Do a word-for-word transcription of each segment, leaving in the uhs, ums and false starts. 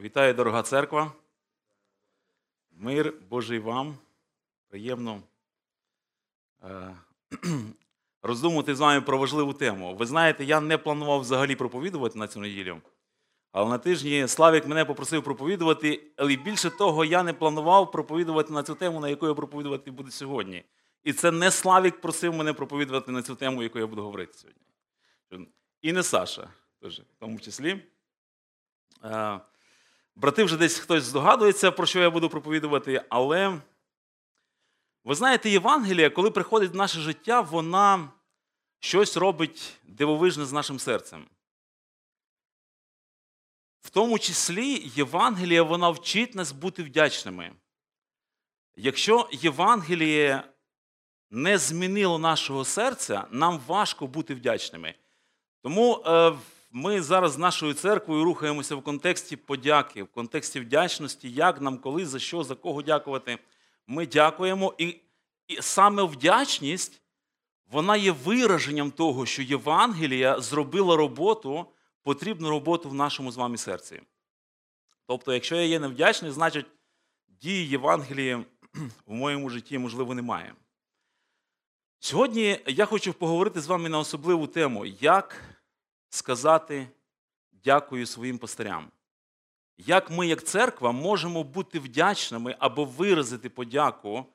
Вітаю, дорога церква. Мир Божий вам. Приємно роздумувати з вами про важливу тему. Ви знаєте, я не планував взагалі проповідувати на цю неділю, але на тижні Славік мене попросив проповідувати, але більше того, я не планував проповідувати на цю тему, на яку я проповідувати буду сьогодні. І це не Славік просив мене проповідувати на цю тему, яку я буду говорити сьогодні. І не Саша, теж, в тому числі. Брати, вже десь хтось здогадується, про що я буду проповідувати, але ви знаєте, Євангелія, коли приходить в наше життя, вона щось робить дивовижне з нашим серцем. В тому числі Євангелія, вона вчить нас бути вдячними. Якщо Євангеліє не змінило нашого серця, нам важко бути вдячними. Тому ми зараз з нашою церквою рухаємося в контексті подяки, в контексті вдячності, як нам, коли, за що, за кого дякувати. Ми дякуємо, і, і саме вдячність, вона є вираженням того, що Євангелія зробила роботу, потрібну роботу в нашому з вами серці. Тобто, якщо я є невдячний, значить дії Євангелії в моєму житті, можливо, немає. Сьогодні я хочу поговорити з вами на особливу тему, як сказати дякую своїм пастирям. Як ми, як церква, можемо бути вдячними або виразити подяку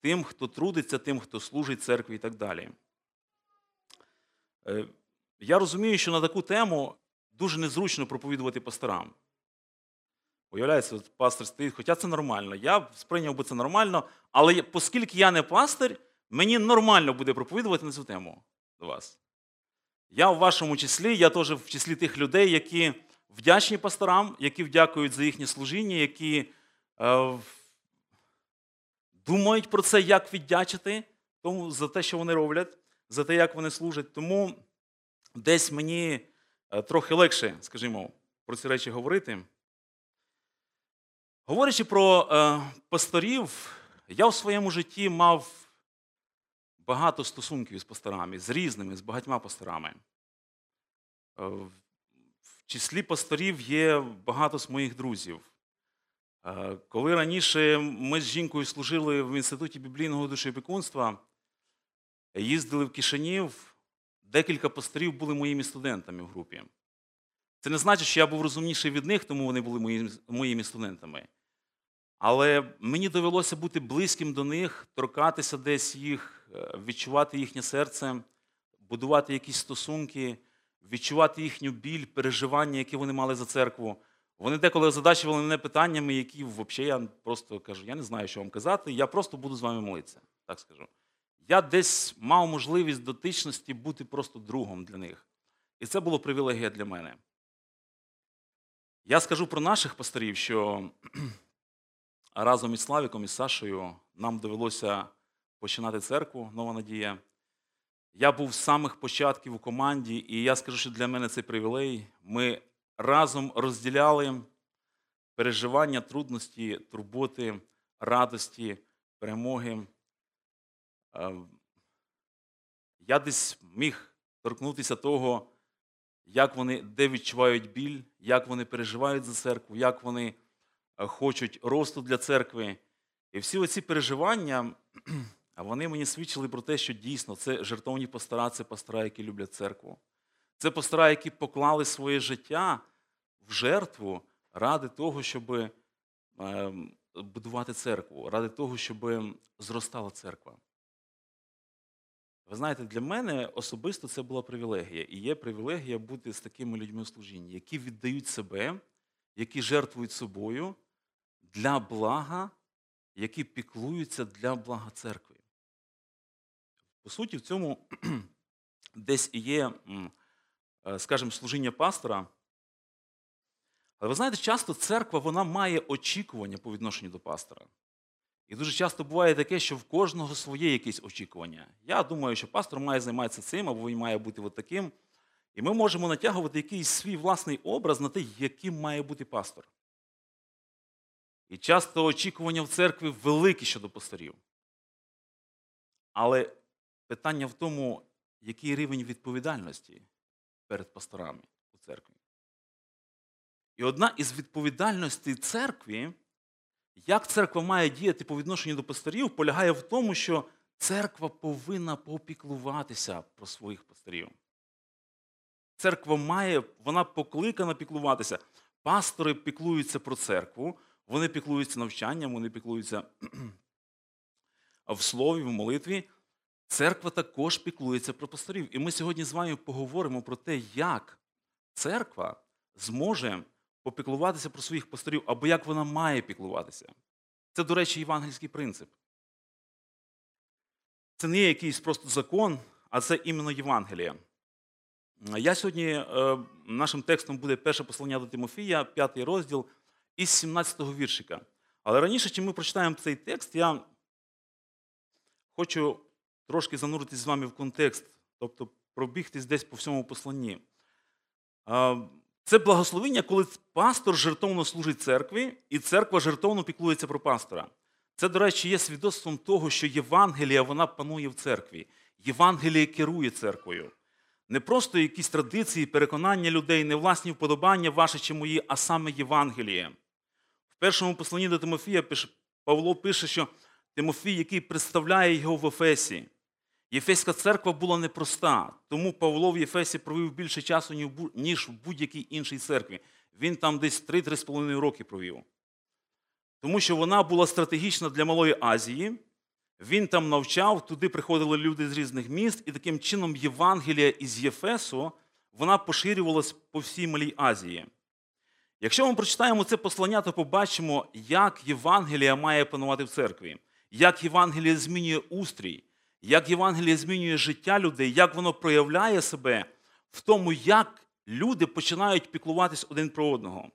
тим, хто трудиться, тим, хто служить церкві і так далі. Я розумію, що на таку тему дуже незручно проповідувати пастирам. Уявляється, пастир стоїть, хоча це нормально. Я сприйняв би це нормально, але оскільки я не пастир, мені нормально буде проповідувати на цю тему до вас. Я в вашому числі, я теж в числі тих людей, які вдячні пасторам, які вдякують за їхнє служіння, які е, думають про це, як віддячити тому, за те, що вони роблять, за те, як вони служать. Тому десь мені е, трохи легше, скажімо, про ці речі говорити. Говорячи про е, пасторів, я в своєму житті мав багато стосунків з пасторами, з різними, з багатьма пасторами. В числі пасторів є багато з моїх друзів. Коли раніше ми з жінкою служили в Інституті біблійного душеопікунства, їздили в Кишинєв, декілька пасторів були моїми студентами в групі. Це не значить, що я був розумніший від них, тому вони були мої, моїми студентами. Але мені довелося бути близьким до них, торкатися десь їх, відчувати їхнє серце, будувати якісь стосунки, відчувати їхню біль, переживання, які вони мали за церкву. Вони деколи задачували мене питаннями, які взагалі я просто кажу, я не знаю, що вам казати, я просто буду з вами молитися, так скажу. Я десь мав можливість дотичності бути просто другом для них. І це було привілегія для мене. Я скажу про наших пасторів, що разом із Славіком, із Сашою нам довелося починати церкву «Нова Надія». Я був з самих початків у команді, і я скажу, що для мене це привілей. Ми разом розділяли переживання, трудності, турботи, радості, перемоги. Я десь міг торкнутися того, як вони, де відчувають біль, як вони переживають за церкву, як вони хочуть росту для церкви. І всі оці переживання, вони мені свідчили про те, що дійсно це жертовні пастора, це пастора, які люблять церкву. Це пастора, які поклали своє життя в жертву ради того, щоб будувати церкву, ради того, щоб зростала церква. Ви знаєте, для мене особисто це була привілегія. І є привілегія бути з такими людьми у служінні, які віддають себе, які жертвують собою, для блага, які піклуються для блага церкви. По суті, в цьому десь і є, скажімо, служіння пастора. Але ви знаєте, часто церква, вона має очікування по відношенню до пастора. І дуже часто буває таке, що в кожного своє якісь очікування. Я думаю, що пастор має займатися цим, або він має бути от таким. І ми можемо натягувати якийсь свій власний образ на те, яким має бути пастор. І часто очікування в церкві великі щодо пасторів. Але питання в тому, який рівень відповідальності перед пасторами у церкві. І одна із відповідальностей церкви, як церква має діяти по відношенню до пасторів, полягає в тому, що церква повинна попіклуватися про своїх пасторів. Церква має, вона покликана піклуватися. Пастори піклуються про церкву, вони піклуються навчанням, вони піклуються в слові, в молитві. Церква також піклується про пасторів. І ми сьогодні з вами поговоримо про те, як церква зможе попіклуватися про своїх пасторів, або як вона має піклуватися. Це, до речі, євангельський принцип. Це не є якийсь просто закон, а це іменно Євангеліє. Я сьогодні, нашим текстом буде перше послання до Тимофія, п'ятий розділ, із сімнадцятого віршика. Але раніше, чим ми прочитаємо цей текст, я хочу трошки зануритись з вами в контекст, тобто пробігтись десь по всьому посланні. Це благословення, коли пастор жертовно служить церкві, і церква жертовно піклується про пастора. Це, до речі, є свідоцтвом того, що Євангелія, вона панує в церкві. Євангелія керує церквою. Не просто якісь традиції, переконання людей, не власні вподобання ваші чи мої, а саме Євангеліє. В першому посланні до Тимофія Павло пише, що Тимофій, який представляє його в Ефесі. Єфеська церква була непроста, тому Павло в Ефесі провів більше часу, ніж в будь-якій іншій церкві. Він там десь три-три з половиною роки провів. Тому що вона була стратегічна для Малої Азії, він там навчав, туди приходили люди з різних міст, і таким чином Євангелія із Єфесу, вона поширювалась по всій Малій Азії. Якщо ми прочитаємо це послання, то побачимо, як Євангелія має панувати в церкві, як Євангелія змінює устрій, як Євангеліє змінює життя людей, як воно проявляє себе в тому, як люди починають піклуватись один про одного.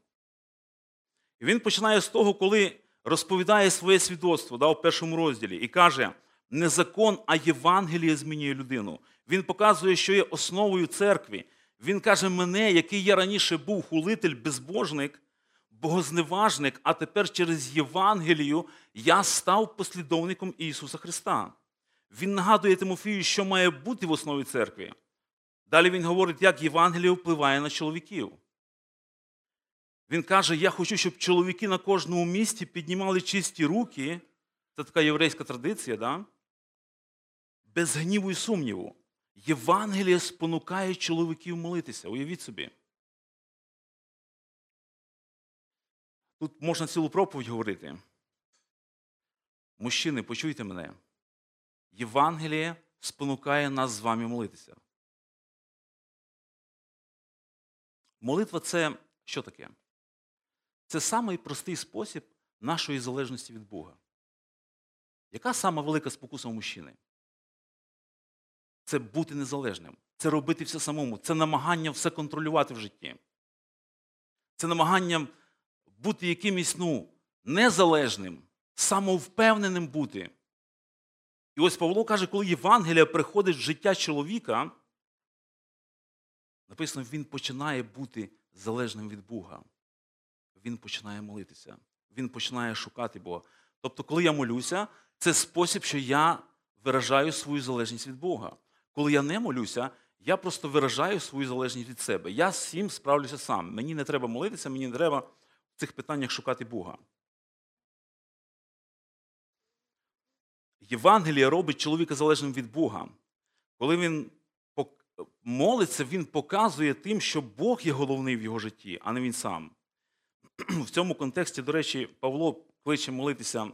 І він починає з того, коли розповідає своє свідоцтво, да, у першому розділі, і каже, не закон, а Євангеліє змінює людину. Він показує, що є основою церкви. Він каже, мене, який я раніше був хулитель, безбожник, богозневажник, а тепер через Євангелію я став послідовником Ісуса Христа. Він нагадує Тимофію, що має бути в основі церкви. Далі він говорить, як Євангеліє впливає на чоловіків. Він каже, я хочу, щоб чоловіки на кожному місці піднімали чисті руки, це така єврейська традиція, да? Без гніву і сумніву. Євангеліє спонукає чоловіків молитися, уявіть собі. Тут можна цілу проповідь говорити. Мужчини, почуйте мене. Євангеліє спонукає нас з вами молитися. Молитва – це що таке? Це самий простий спосіб нашої залежності від Бога. Яка сама велика спокуса у мужчини? Це бути незалежним, це робити все самому, це намагання все контролювати в житті. Це намагання бути якимось, ну, незалежним, самовпевненим бути. І ось Павло каже, коли Євангелія приходить в життя чоловіка, написано, він починає бути залежним від Бога. Він починає молитися, він починає шукати Бога. Тобто, коли я молюся, це спосіб, що я виражаю свою залежність від Бога. Коли я не молюся, я просто виражаю свою залежність від себе. Я з цим справлюся сам. Мені не треба молитися, мені не треба в цих питаннях шукати Бога. Євангеліє робить чоловіка залежним від Бога. Коли він молиться, він показує тим, що Бог є головний в його житті, а не він сам. В цьому контексті, до речі, Павло кличе молитися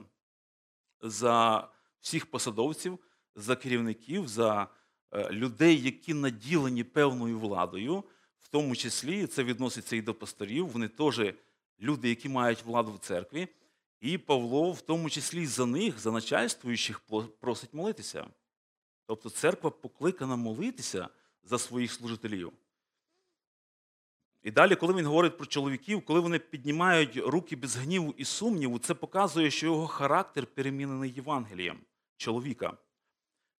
за всіх посадовців, за керівників, за людей, які наділені певною владою, в тому числі, це відноситься і до пасторів, вони теж люди, які мають владу в церкві. І Павло, в тому числі за них, за начальствуючих, просить молитися. Тобто церква покликана молитися за своїх служителів. І далі, коли він говорить про чоловіків, коли вони піднімають руки без гніву і сумніву, це показує, що його характер перемінений Євангелієм чоловіка.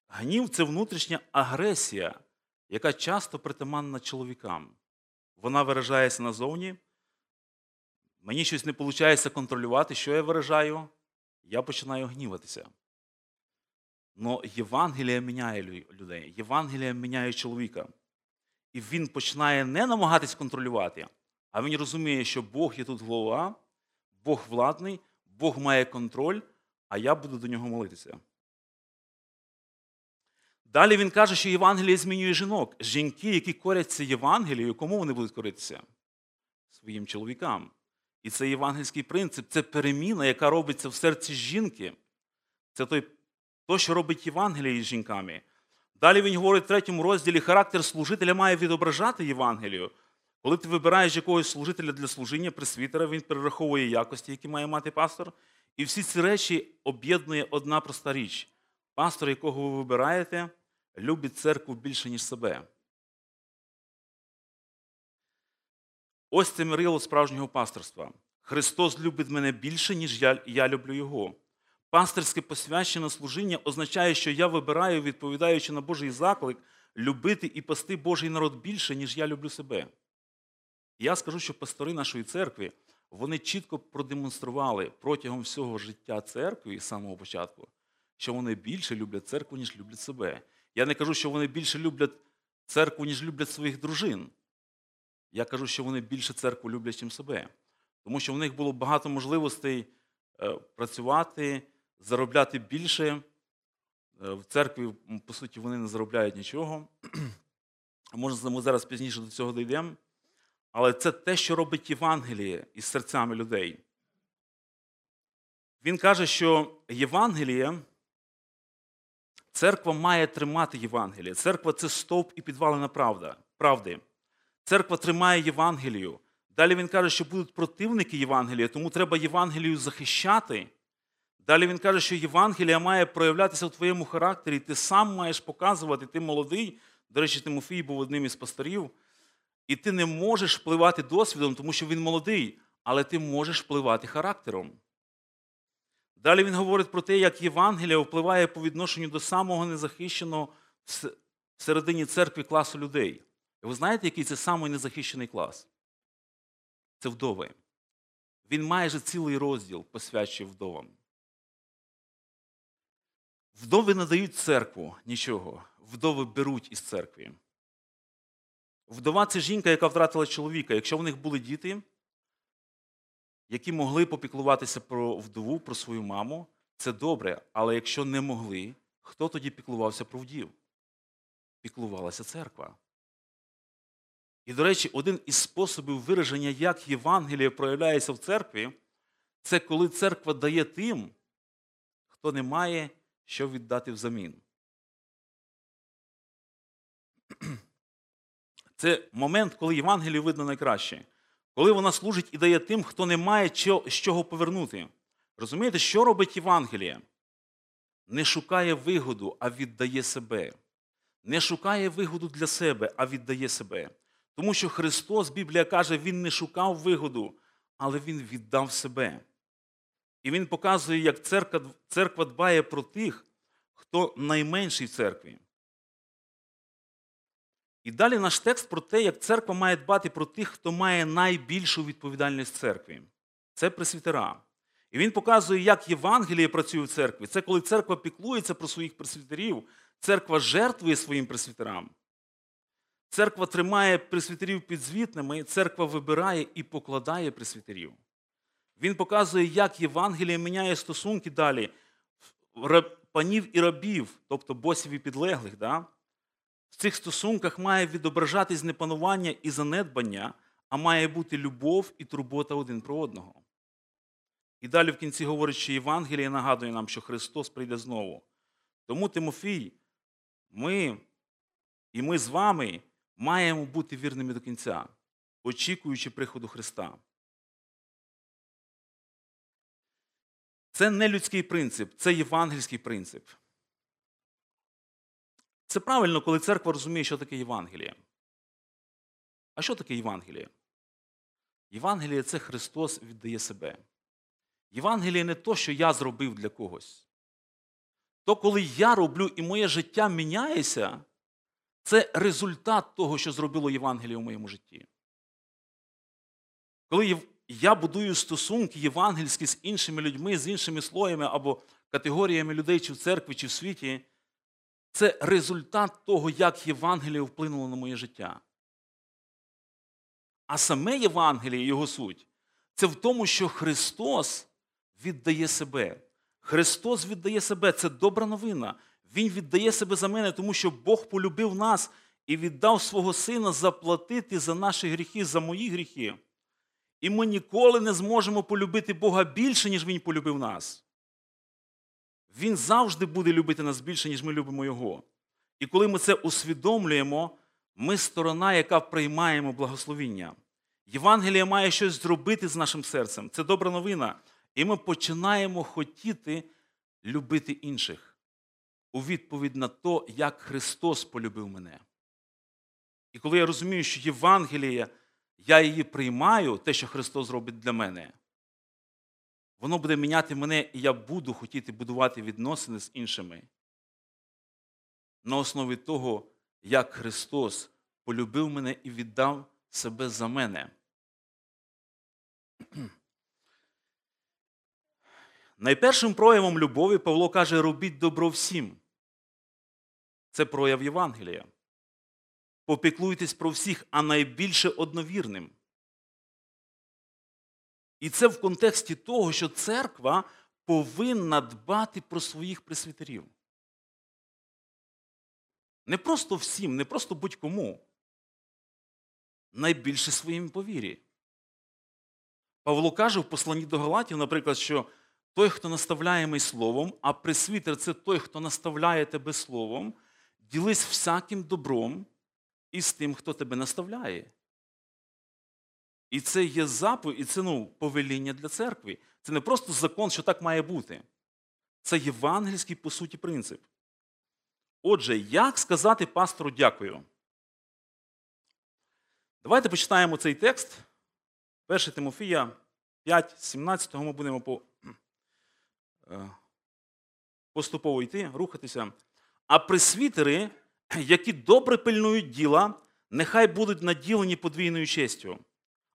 Гнів – це внутрішня агресія, яка часто притаманна чоловікам. Вона виражається назовні. Мені щось не виходить контролювати, що я виражаю, я починаю гніватися. Но Євангеліє міняє людей, Євангеліє міняє чоловіка. І він починає не намагатись контролювати, А він розуміє, що Бог є тут голова, Бог владний, Бог має контроль, а я буду до нього молитися. Далі він каже, що Євангеліє змінює жінок. Жінки, які коряться Євангелію, кому вони будуть коритися? Своїм чоловікам. І це євангельський принцип, це переміна, яка робиться в серці жінки. Це той, то, що робить Євангеліє з жінками. Далі він говорить в третьому розділі, характер служителя має відображати Євангелію. Коли ти вибираєш якогось служителя для служіння, пресвітера, він перераховує якості, які має мати пастор. І всі ці речі об'єднує одна проста річ. Пастор, якого ви вибираєте, любить церкву більше, ніж себе. Ось це мірило справжнього пасторства. Христос любить мене більше, ніж я, я люблю Його. Пасторське посвячене служіння означає, що я вибираю, відповідаючи на Божий заклик, любити і пасти Божий народ більше, ніж я люблю себе. Я скажу, що пастори нашої церкви, вони чітко продемонстрували протягом всього життя церкви, з самого початку, що вони більше люблять церкву, ніж люблять себе. Я не кажу, що вони більше люблять церкву, ніж люблять своїх дружин. Я кажу, що вони більше церкву люблять, ніж себе. Тому що в них було багато можливостей працювати, заробляти більше. В церкві, по суті, вони не заробляють нічого. Може, ми зараз пізніше до цього дійдемо. Але це те, що робить Євангеліє із серцями людей. Він каже, що Євангеліє, церква має тримати Євангеліє. Церква – це стовп і підвалина правди. Церква тримає Євангелію. Далі він каже, що будуть противники Євангелія, тому треба Євангелію захищати. Далі він каже, що Євангелія має проявлятися в твоєму характері, ти сам маєш показувати, ти молодий. До речі, Тимофій був одним із пасторів. І ти не можеш впливати досвідом, тому що він молодий, але ти можеш впливати характером. Далі він говорить про те, як Євангелія впливає по відношенню до самого незахищеного всередині церкви класу людей. І ви знаєте, який це самий незахищений клас? Це вдови. Він майже цілий розділ посвячує вдовам. Вдови не дають церкву нічого, вдови беруть із церкви. Вдова – це жінка, яка втратила чоловіка. Якщо в них були діти, які могли попіклуватися про вдову, про свою маму, це добре. Але якщо не могли, хто тоді піклувався про вдів? Піклувалася церква. І, до речі, один із способів вираження, як Євангеліє проявляється в церкві, це коли церква дає тим, хто не має, що віддати взамін. Це момент, коли Євангелію видно найкраще. Коли вона служить і дає тим, хто не має з чого повернути. Розумієте, що робить Євангеліє? Не шукає вигоду, а віддає себе. Не шукає вигоду для себе, а віддає себе. Тому що Христос, Біблія каже, Він не шукав вигоду, але Він віддав себе. І Він показує, як церква, церква дбає про тих, хто найменший в церкві. І далі наш текст про те, як церква має дбати про тих, хто має найбільшу відповідальність церкви. Це пресвітера. І він показує, як Євангеліє працює в церкві. Це коли церква піклується про своїх пресвітерів, церква жертвує своїм пресвітерам. Церква тримає пресвітерів підзвітними, церква вибирає і покладає пресвітерів. Він показує, як Євангеліє міняє стосунки далі панів і рабів, тобто босів і підлеглих, да? В цих стосунках має відображатись не панування і занедбання, а має бути любов і турбота один про одного. І далі в кінці говорить, що Євангеліє нагадує нам, що Христос прийде знову. Тому, Тимофій, ми і ми з вами маємо бути вірними до кінця, очікуючи приходу Христа. Це не людський принцип, це євангельський принцип. Це правильно, коли церква розуміє, що таке Євангеліє. А що таке Євангеліє? Євангеліє – це Христос віддає себе. Євангеліє не то, що я зробив для когось. То, коли я роблю і моє життя міняється, це результат того, що зробило Євангеліє в моєму житті. Коли я будую стосунки євангельські з іншими людьми, з іншими слоями або категоріями людей чи в церкві, чи в світі, це результат того, як Євангеліє вплинуло на моє життя. А саме Євангеліє, його суть, це в тому, що Христос віддає себе. Христос віддає себе, це добра новина. Він віддає себе за мене, тому що Бог полюбив нас і віддав свого Сина заплатити за наші гріхи, за мої гріхи. І ми ніколи не зможемо полюбити Бога більше, ніж Він полюбив нас. Він завжди буде любити нас більше, ніж ми любимо Його. І коли ми це усвідомлюємо, ми сторона, яка приймаємо благословіння. Євангеліє має щось зробити з нашим серцем. Це добра новина. І ми починаємо хотіти любити інших у відповідь на то, як Христос полюбив мене. І коли я розумію, що Євангеліє, я її приймаю, те, що Христос робить для мене, воно буде міняти мене, і я буду хотіти будувати відносини з іншими на основі того, як Христос полюбив мене і віддав себе за мене. Найпершим проявом любові Павло каже: робіть добро всім. Це прояв Євангелія. Попіклуйтесь про всіх, а найбільше одновірним. І це в контексті того, що церква повинна дбати про своїх пресвітерів. Не просто всім, не просто будь-кому. Найбільше своїм по вірі. Павло каже в посланні до Галатів, наприклад, що той, хто наставляє мене словом, а пресвітер – це той, хто наставляє тебе словом, ділись всяким добром із тим, хто тебе наставляє. І це є заповідь, і це ну, повеління для церкви. Це не просто закон, що так має бути. Це євангельський, по суті, принцип. Отже, як сказати пастору дякую? Давайте почитаємо цей текст. перше Тимофія п'ять сімнадцять, ми будемо по... поступово йти, рухатися. А пресвітери, які добре пильнують діла, нехай будуть наділені подвійною честю,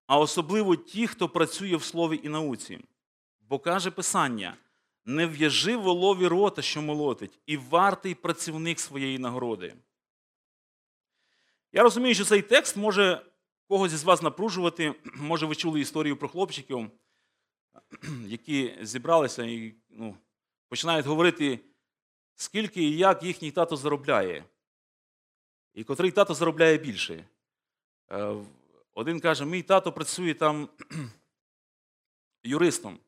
а особливо ті, хто працює в слові і науці. Бо каже Писання: не в'яжи волові рота, що молотить, і вартий працівник своєї нагороди. Я розумію, що цей текст може когось із вас напружувати. Може, ви чули історію про хлопчиків, які зібралися і ну, починають говорити, скільки і як їхній тато заробляє. І котрий тато заробляє більше. Один каже: мій тато працює там юристом.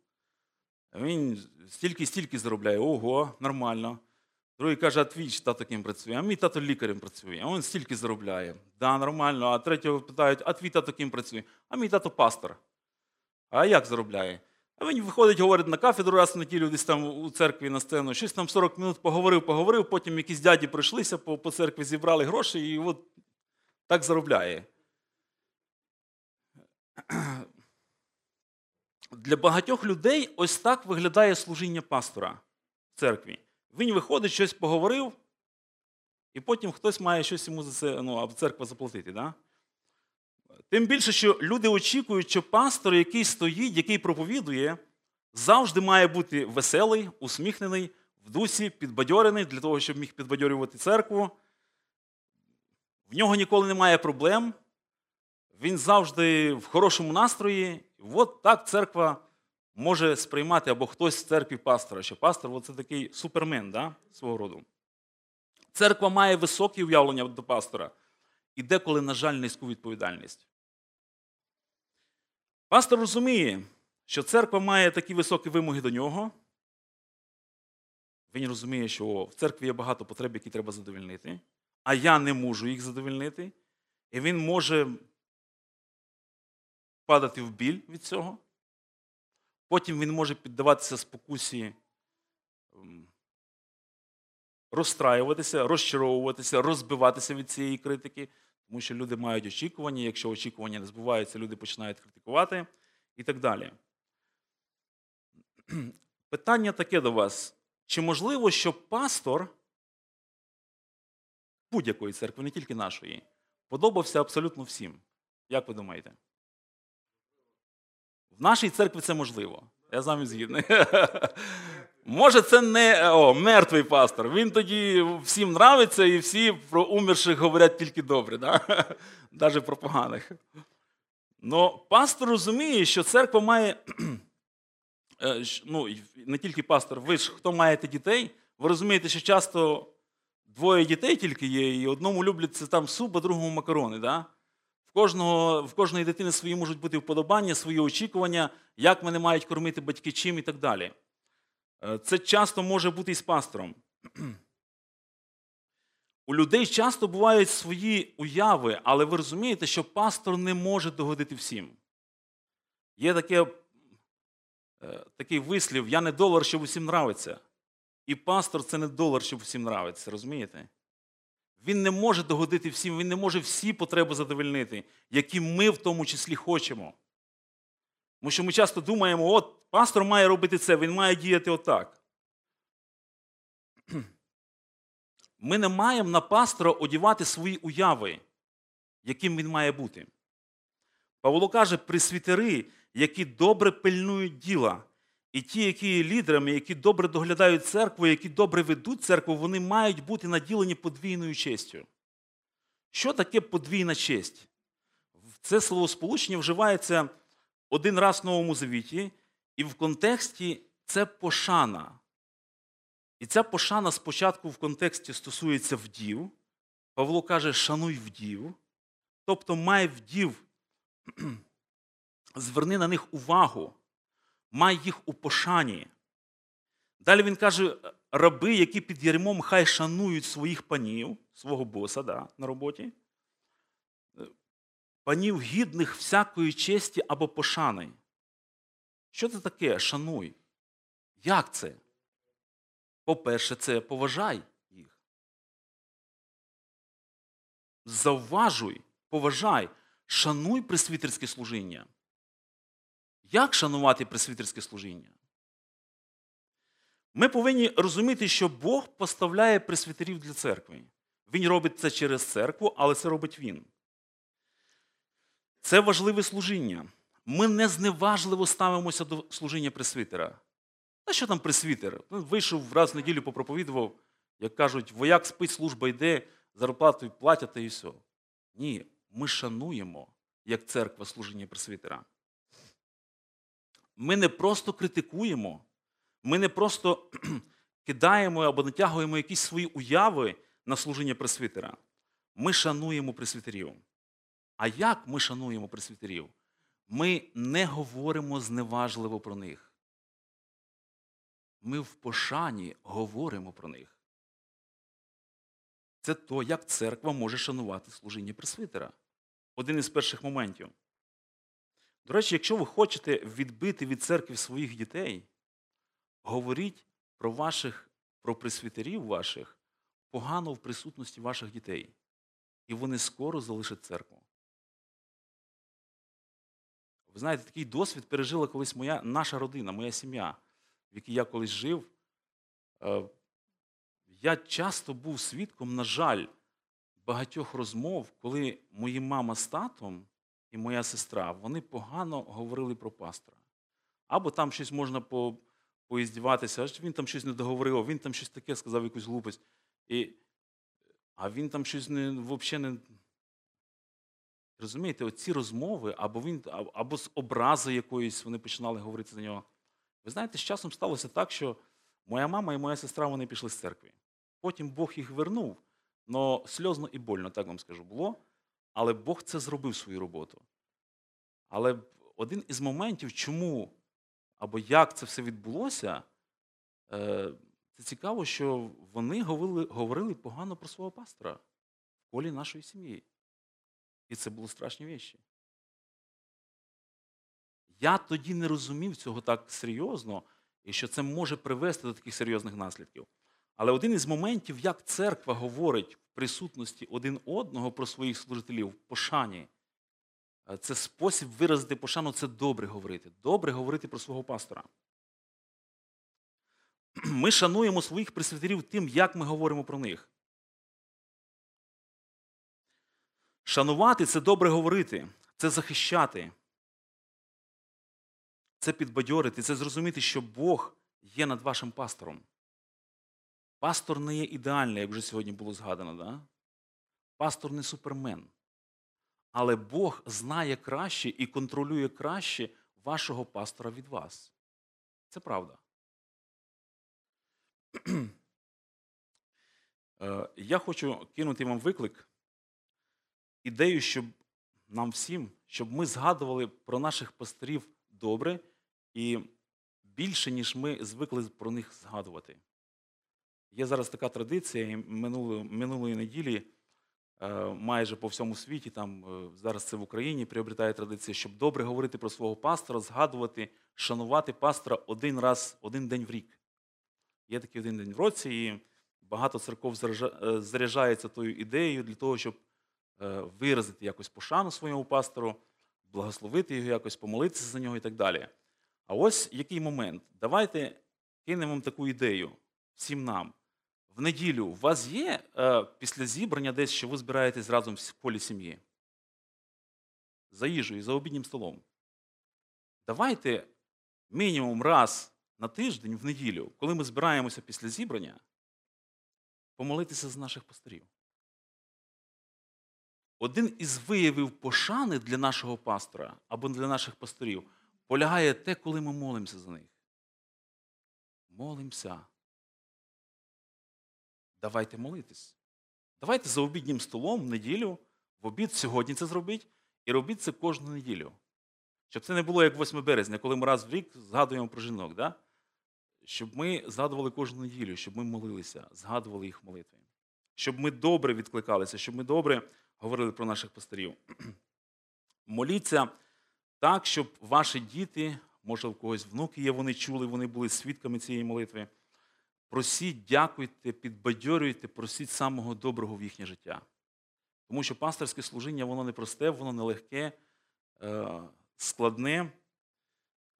Він стільки-стільки заробляє. Ого, нормально. Другий каже: а твій тато ким працює? А мій тато лікарем працює. А він стільки заробляє. Да, нормально. А третього питають: а твій тато ким працює? А мій тато пастор. А як заробляє? А він виходить, говорить на кафедру раз в неділю, десь там у церкві на сцену, щось там сорок минут поговорив, поговорив, потім якісь дяді прийшлися, по, по церкві зібрали гроші, і от так заробляє. Для багатьох людей ось так виглядає служіння пастора в церкві. Він виходить, щось поговорив, і потім хтось має щось йому за це, ну, церква заплатити, да? Тим більше, що люди очікують, що пастор, який стоїть, який проповідує, завжди має бути веселий, усміхнений, в дусі, підбадьорений, для того, щоб міг підбадьорювати церкву. В нього ніколи немає проблем, він завжди в хорошому настрої. От так церква може сприймати, або хтось з церкви пастора, що пастор – це такий супермен, да, свого роду. Церква має високі уявлення до пастора і деколи, на жаль, низьку відповідальність. Пастор розуміє, що церква має такі високі вимоги до нього. Він розуміє, що в церкві є багато потреб, які треба задовольнити, а я не можу їх задовольнити. І він може падати в біль від цього. Потім він може піддаватися спокусі, розстраюватися, розчаровуватися, розбиватися від цієї критики, тому що люди мають очікування, якщо очікування не збуваються, люди починають критикувати і так далі. Питання таке до вас. Чи можливо, що пастор будь-якої церкви, не тільки нашої, подобався абсолютно всім? Як ви думаєте? В нашій церкві це можливо. Я з вами згідний. Може, це не о, мертвий пастор. Він тоді всім нравиться, і всі про умерших говорять тільки добре, да? Навіть про поганих. Но пастор розуміє, що церква має, ну, не тільки пастор, ви ж, хто маєте дітей, ви розумієте, що часто двоє дітей тільки є, і одному любляться там суп, а другому макарони, да? В кожного, в кожної дитини свої можуть бути вподобання, свої очікування, як мене мають кормити батьки, чим і так далі. Це часто може бути і з пастором. У людей часто бувають свої уяви, але ви розумієте, що пастор не може догодити всім. Є таке, такий вислів, я не долар, щоб усім нравиться. І пастор – це не долар, щоб всім нравиться, розумієте? Він не може догодити всім, він не може всі потреби задовольнити, які ми в тому числі хочемо. Тому що ми часто думаємо, от, пастор має робити це, він має діяти отак. Ми не маємо на пастора одягати свої уяви, яким він має бути. Павло каже, презбітери, які добре пильнують діла, і ті, які є лідерами, які добре доглядають церкву, які добре ведуть церкву, вони мають бути наділені подвійною честю. Що таке подвійна честь? Це словосполучення вживається один раз в Новому Завіті, і в контексті це пошана. І ця пошана спочатку в контексті стосується вдів. Павло каже, шануй вдів. Тобто, май вдів, зверни на них увагу, май їх у пошані. Далі він каже, раби, які під ярмом, хай шанують своїх панів, свого боса, да, на роботі, панів гідних всякої честі або пошани. Що це таке? Шануй. Як це? По-перше, це поважай їх. Завважуй, поважай, шануй пресвітерське служіння. Як шанувати пресвітерське служіння? Ми повинні розуміти, що Бог поставляє пресвітерів для церкви. Він робить це через церкву, але це робить Він. Це важливе служіння. Ми незневажливо ставимося до служіння пресвітера. Та що там пресвітер? Вийшов раз в неділю, попроповідував, як кажуть, вояк спить, служба йде, зарплату платять та і все. Ні, ми шануємо, як церква, служіння пресвітера. Ми не просто критикуємо, ми не просто кидаємо або натягуємо якісь свої уяви на служіння пресвітера. Ми шануємо пресвітерів. А як ми шануємо пресвітерів? Ми не говоримо зневажливо про них. Ми в пошані говоримо про них. Це то, як церква може шанувати служіння пресвітера. Один із перших моментів. До речі, якщо ви хочете відбити від церкви своїх дітей, говоріть про ваших, про пресвітерів ваших погано в присутності ваших дітей. І вони скоро залишать церкву. Ви знаєте, такий досвід пережила колись моя, наша родина, моя сім'я, в якій я колись жив. Я часто був свідком, на жаль, багатьох розмов, коли мої мама з татом і моя сестра, вони погано говорили про пастора. Або там щось можна по, поіздіватися, аж він там щось не договорив, він там щось таке сказав, якусь глупость. І, а він там щось не, взагалі не... Розумієте, оці розмови, або, він, або з образи якоїсь вони починали говорити за нього. Ви знаєте, з часом сталося так, що моя мама і моя сестра, вони пішли з церкви. Потім Бог їх вернув, але сльозно і больно, так вам скажу, було. Але Бог це зробив свою роботу. Але один із моментів, чому або як це все відбулося, це цікаво, що вони говорили погано про свого пастора в колі нашої сім'ї. І це були страшні речі. Я тоді не розумів цього так серйозно, і що це може привести до таких серйозних наслідків. Але один із моментів, як церква говорить в присутності один одного про своїх служителів, пошані, це спосіб виразити пошану, це добре говорити. Добре говорити про свого пастора. Ми шануємо своїх пресвітерів тим, як ми говоримо про них. Шанувати – це добре говорити, це захищати. Це підбадьорити, це зрозуміти, що Бог є над вашим пастором. Пастор не є ідеальний, як вже сьогодні було згадано, да? Пастор не супермен. Але Бог знає краще і контролює краще вашого пастора від вас. Це правда. Я хочу кинути вам виклик, ідею, щоб нам всім, щоб ми згадували про наших пасторів добре і більше, ніж ми звикли про них згадувати. Є зараз така традиція, і минулої, минулої неділі майже по всьому світі, там, зараз це в Україні, приобретає традиція, щоб добре говорити про свого пастора, згадувати, шанувати пастора один раз, один день в рік. Є такий один день в році, і багато церков заряджається тою ідеєю для того, щоб виразити якось пошану своєму пастору, благословити його якось, помолитися за нього і так далі. А ось який момент. Давайте кинемо таку ідею всім нам. В неділю у вас є е, після зібрання десь, що ви збираєтесь разом в колі сім'ї? За їжею, за обіднім столом. Давайте мінімум раз на тиждень в неділю, коли ми збираємося після зібрання, помолитися за наших пасторів. Один із виявів пошани для нашого пастора або для наших пасторів полягає те, коли ми молимося за них. Молимося. Давайте молитись. Давайте за обіднім столом в неділю, в обід сьогодні це зробіть, і робіть це кожну неділю. Щоб це не було як восьме березня, коли ми раз в рік згадуємо про жінок, да? Щоб ми згадували кожну неділю, щоб ми молилися, згадували їх молитви. Щоб ми добре відкликалися, щоб ми добре говорили про наших пастирів. Моліться так, щоб ваші діти, може, у когось внуки є, вони чули, вони були свідками цієї молитви. Просіть, дякуйте, підбадьорюйте, просіть самого доброго в їхнє життя. Тому що пасторське служіння, воно непросте, воно нелегке, складне.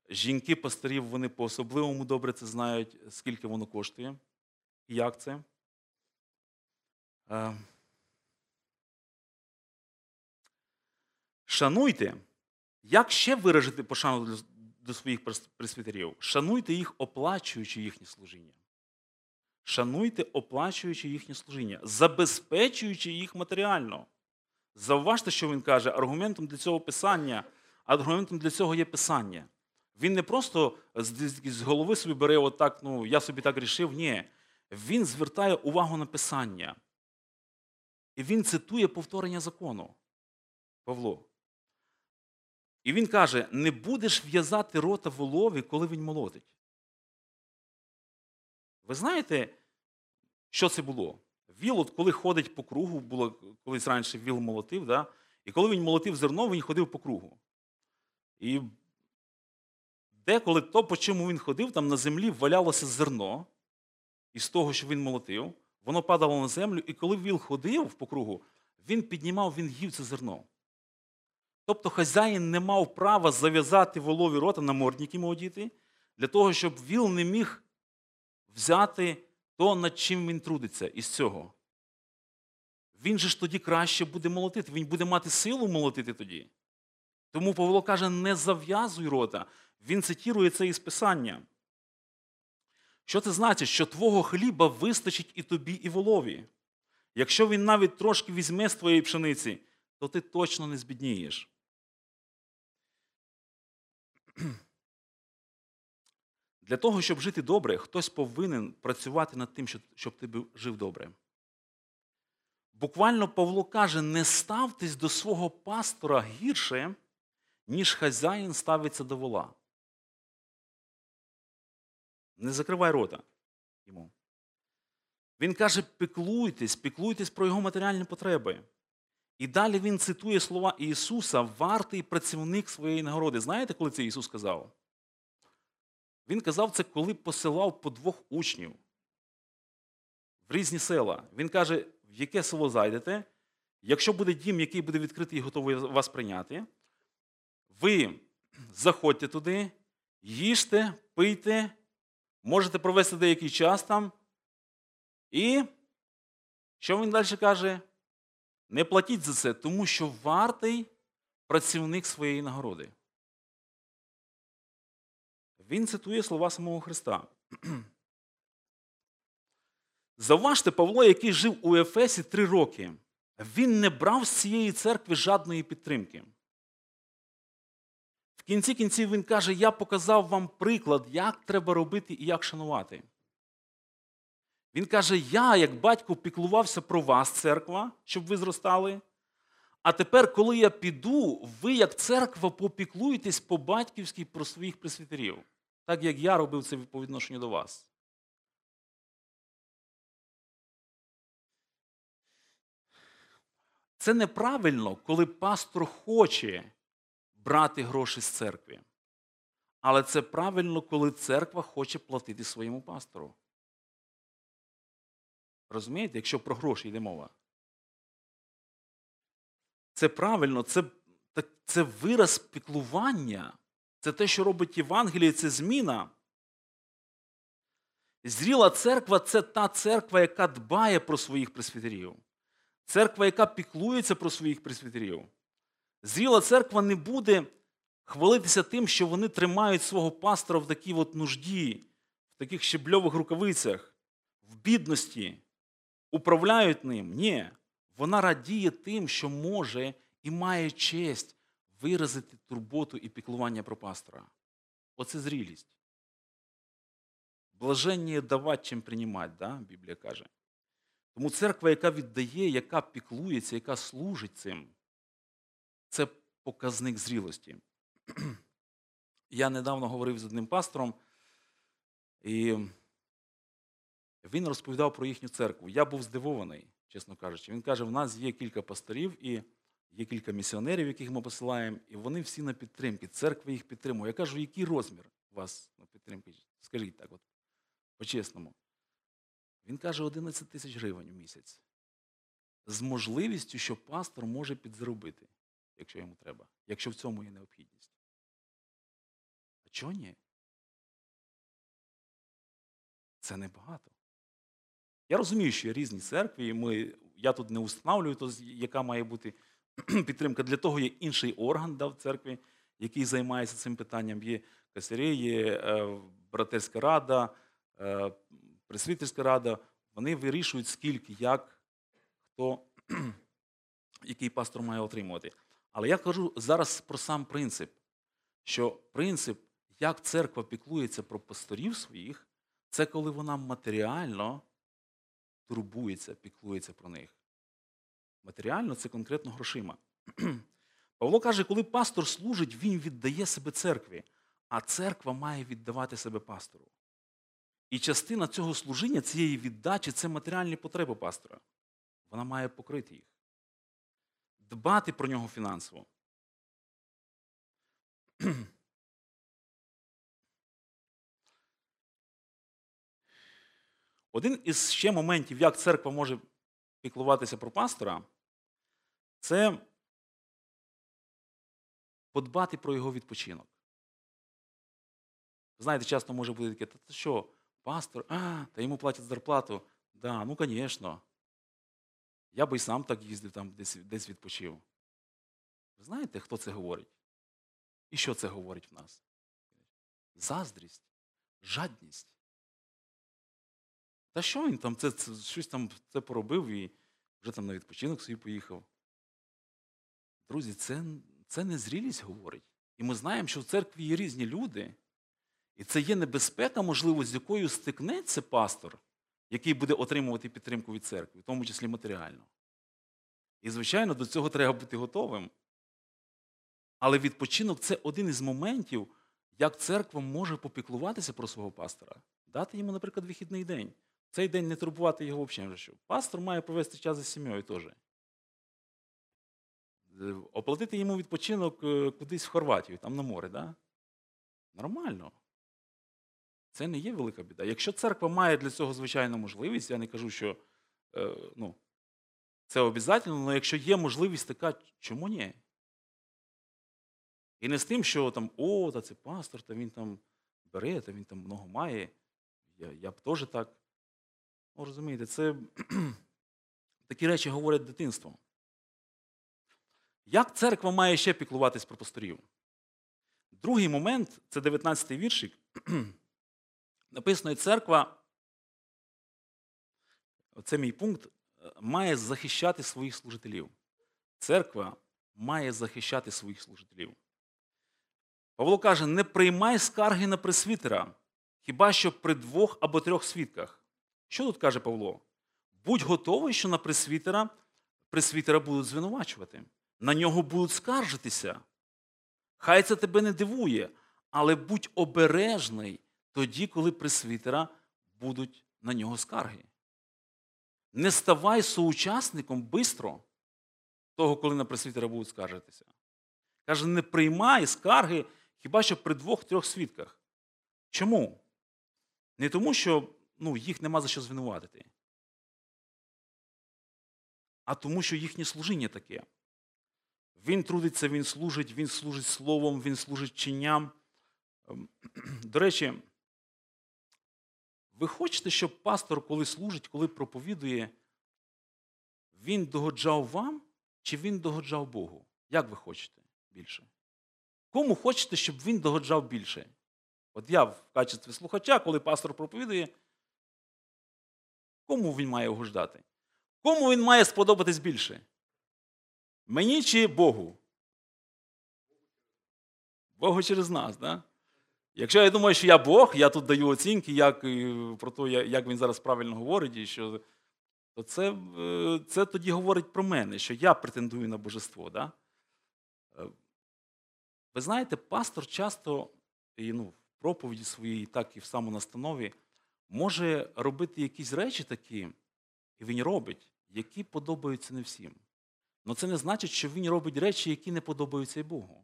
Жінки пасторів, вони по-особливому добре це знають, скільки воно коштує і як це. Шануйте. Як ще виражити пошану до своїх пресвітерів? Шануйте їх, оплачуючи їхнє служіння. Шануйте, оплачуючи їхнє служіння, забезпечуючи їх матеріально. Зауважте, що він каже, аргументом для цього писання, аргументом для цього є писання. Він не просто з голови собі бере отак, ну, я собі так рішив, ні. Він звертає увагу на писання. І він цитує повторення закону. Павло. І він каже, не будеш в'язати рота волові, коли він молотить. Ви знаєте, що це було? Віл, от коли ходить по кругу, було, колись раніше віл молотив, да? І коли він молотив зерно, він ходив по кругу. І деколи то, по чому він ходив, там на землі валялося зерно із того, що він молотив, воно падало на землю, і коли віл ходив по кругу, він піднімав, він їв це зерно. Тобто хазяїн не мав права зав'язати волові рота, намордниками одіти, для того, щоб віл не міг взяти то, над чим він трудиться із цього. Він же ж тоді краще буде молотити, він буде мати силу молотити тоді. Тому Павло каже, не зав'язуй рота, він цитує це із Писання. Що це значить? Що твого хліба вистачить і тобі, і волові. Якщо він навіть трошки візьме з твоєї пшениці, то ти точно не збіднієш. Для того, щоб жити добре, хтось повинен працювати над тим, щоб ти жив добре. Буквально Павло каже, не ставтесь до свого пастора гірше, ніж хазяїн ставиться до вола. Не закривай рота йому. Він каже, піклуйтесь, піклуйтесь про його матеріальні потреби. І далі він цитує слова Ісуса, вартий працівник своєї нагороди. Знаєте, коли це Ісус казав? Він казав це, коли посилав по двох учнів в різні села. Він каже, в яке село зайдете, якщо буде дім, який буде відкритий і готовий вас прийняти, ви заходьте туди, їжте, пийте, можете провести деякий час там. І що він далі каже? Не платіть за це, тому що вартий працівник своєї нагороди. Він цитує слова самого Христа. Заважте Павло, який жив у Ефесі три роки. Він не брав з цієї церкви жодної підтримки. В кінці кінців він каже, я показав вам приклад, як треба робити і як шанувати. Він каже, я, як батько, піклувався про вас, церква, щоб ви зростали. А тепер, коли я піду, ви, як церква, попіклуєтесь по-батьківськи про своїх пресвітерів, так як я робив це по відношенню до вас. Це неправильно, коли пастор хоче брати гроші з церкви. Але це правильно, коли церква хоче платити своєму пастору. Розумієте, якщо про гроші йде мова? Це правильно, це, це вираз піклування. Це те, що робить Євангеліє, це зміна. Зріла церква – це та церква, яка дбає про своїх пресвітерів. Церква, яка піклується про своїх пресвітерів. Зріла церква не буде хвалитися тим, що вони тримають свого пастора в такій от нужді, в таких щебльових рукавицях, в бідності, управляють ним. Ні. Вона радіє тим, що може і має честь виразити турботу і піклування про пастора. Оце зрілість. Блаженніє давати, чим приймати, да? Біблія каже. Тому церква, яка віддає, яка піклується, яка служить цим, це показник зрілості. Я недавно говорив з одним пастором, і він розповідав про їхню церкву. Я був здивований, чесно кажучи. Він каже, в нас є кілька пасторів і є кілька місіонерів, яких ми посилаємо, і вони всі на підтримки. Церква їх підтримує. Я кажу, який розмір у вас на підтримки? Скажіть так, от, по-чесному. Він каже, одинадцять тисяч гривень у місяць. З можливістю, що пастор може підзаробити, якщо йому треба, якщо в цьому є необхідність. А чого ні? Це небагато. Я розумію, що є різні церкви, і ми, я тут не установлюю, то, яка має бути підтримка. Для того є інший орган, да, в церкві, який займається цим питанням. Є касарі, є е, братерська рада, е, пресвітерська рада, вони вирішують, скільки, як, хто, який пастор має отримувати. Але я кажу зараз про сам принцип, що принцип, як церква піклується про пасторів своїх, це коли вона матеріально турбується, піклується про них. Матеріально це конкретно грошима. Павло каже, коли пастор служить, він віддає себе церкві, а церква має віддавати себе пастору. І частина цього служіння, цієї віддачі – це матеріальні потреби пастора. Вона має покрити їх. Дбати про нього фінансово. Один із ще моментів, як церква може піклуватися про пастора, це подбати про його відпочинок. Знаєте, часто може бути таке, та що? Пастор, а, та йому платять зарплату. Да, ну, звісно. Я би і сам так їздив, там десь, десь відпочив. Ви знаєте, хто це говорить? І що це говорить в нас? Заздрість, жадність. Та що він там, це, це, щось там це поробив і вже там на відпочинок собі поїхав. Друзі, це, це незрілість говорить. І ми знаємо, що в церкві є різні люди, і це є небезпека, можливо, з якою стикнеться пастор, який буде отримувати підтримку від церкви, в тому числі матеріально. І, звичайно, до цього треба бути готовим. Але відпочинок – це один із моментів, як церква може попіклуватися про свого пастора. Дати йому, наприклад, вихідний день. В цей день не турбувати його взагалі. Пастор має провести час із сім'єю теж. Оплатити йому відпочинок кудись в Хорватію, там на море, да? Нормально. Це не є велика біда. Якщо церква має для цього, звичайно, можливість, я не кажу, що е, ну, це обов'язково, але якщо є можливість така, чому ні? І не з тим, що там, о, та це пастор, та він там бере, та він там много має, я, я б теж так. Ну, розумієте, це такі речі говорять дитинством. Як церква має ще піклуватись про пасторів? Другий момент, це дев'ятнадцятий віршик. Написано, і церква, це мій пункт, має захищати своїх служителів. Церква має захищати своїх служителів. Павло каже, не приймай скарги на пресвітера, хіба що при двох або трьох свідках. Що тут каже Павло? Будь готовий, що на пресвітера, пресвітера будуть звинувачувати. На нього будуть скаржитися. Хай це тебе не дивує, але будь обережний тоді, коли пресвітера будуть на нього скарги. Не ставай соучасником бистро того, коли на пресвітера будуть скаржитися. Каже, не приймай скарги хіба що при двох-трьох свідках. Чому? Не тому, що ну, їх нема за що звинуватити, а тому, що їхнє служіння таке. Він трудиться, він служить, він служить словом, він служить чинням. До речі, ви хочете, щоб пастор, коли служить, коли проповідує, він догоджав вам, чи він догоджав Богу? Як ви хочете більше? Кому хочете, щоб він догоджав більше? От я в качестві слухача, коли пастор проповідує, кому він має угождати? Кому він має сподобатись більше? Мені чи Богу? Богу через нас, да? Якщо я думаю, що я Бог, я тут даю оцінки, як, про те, як він зараз правильно говорить, і що, то це, це тоді говорить про мене, що я претендую на божество. Да? Ви знаєте, пастор часто, і, ну, в проповіді своїй, так і в самонастанові, може робити якісь речі такі, і він робить, які подобаються не всім. Але це не значить, що він робить речі, які не подобаються і Богу.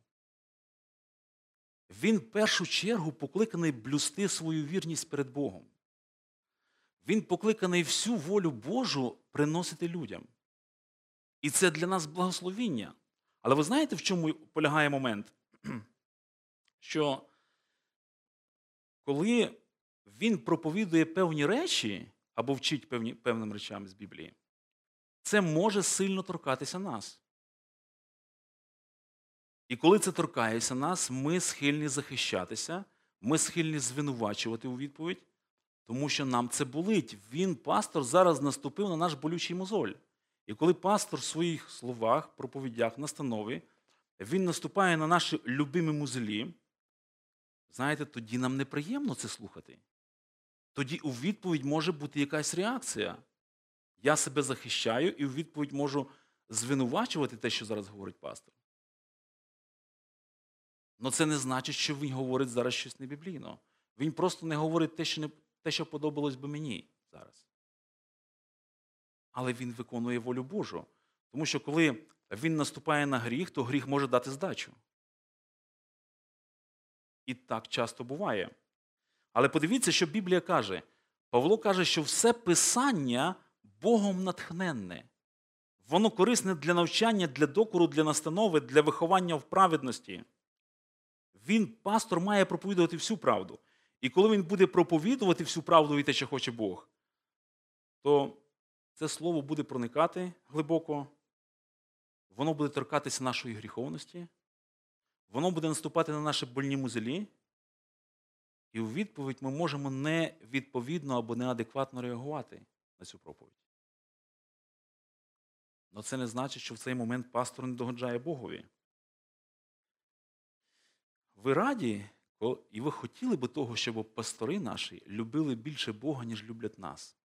Він в першу чергу покликаний блюсти свою вірність перед Богом. Він покликаний всю волю Божу приносити людям. І це для нас благословіння. Але ви знаєте, в чому полягає момент? Що коли він проповідує певні речі, або вчить певні, певним речам з Біблії, це може сильно торкатися нас. І коли це торкається нас, ми схильні захищатися, ми схильні звинувачувати у відповідь, тому що нам це болить. Він, пастор, зараз наступив на наш болючий мозоль. І коли пастор в своїх словах, проповідях, настанові, він наступає на наші любимі мозолі, знаєте, тоді нам неприємно це слухати. Тоді у відповідь може бути якась реакція. Я себе захищаю і у відповідь можу звинувачувати те, що зараз говорить пастор. Але це не значить, що він говорить зараз щось небіблійно. Він просто не говорить те, що, не, те, що подобалось би мені зараз. Але він виконує волю Божу. Тому що коли він наступає на гріх, то гріх може дати здачу. І так часто буває. Але подивіться, що Біблія каже. Павло каже, що все Писання Богом натхненне. Воно корисне для навчання, для докору, для настанови, для виховання в праведності. Він, пастор, має проповідувати всю правду. І коли він буде проповідувати всю правду і те, що хоче Бог, то це слово буде проникати глибоко, воно буде торкатися нашої гріховності, воно буде наступати на наші больні мозолі, і у відповідь ми можемо невідповідно або неадекватно реагувати на цю проповідь. Але це не значить, що в цей момент пастор не догоджає Богові. Ви раді, і ви хотіли би того, щоб пастори наші любили більше Бога, ніж люблять нас?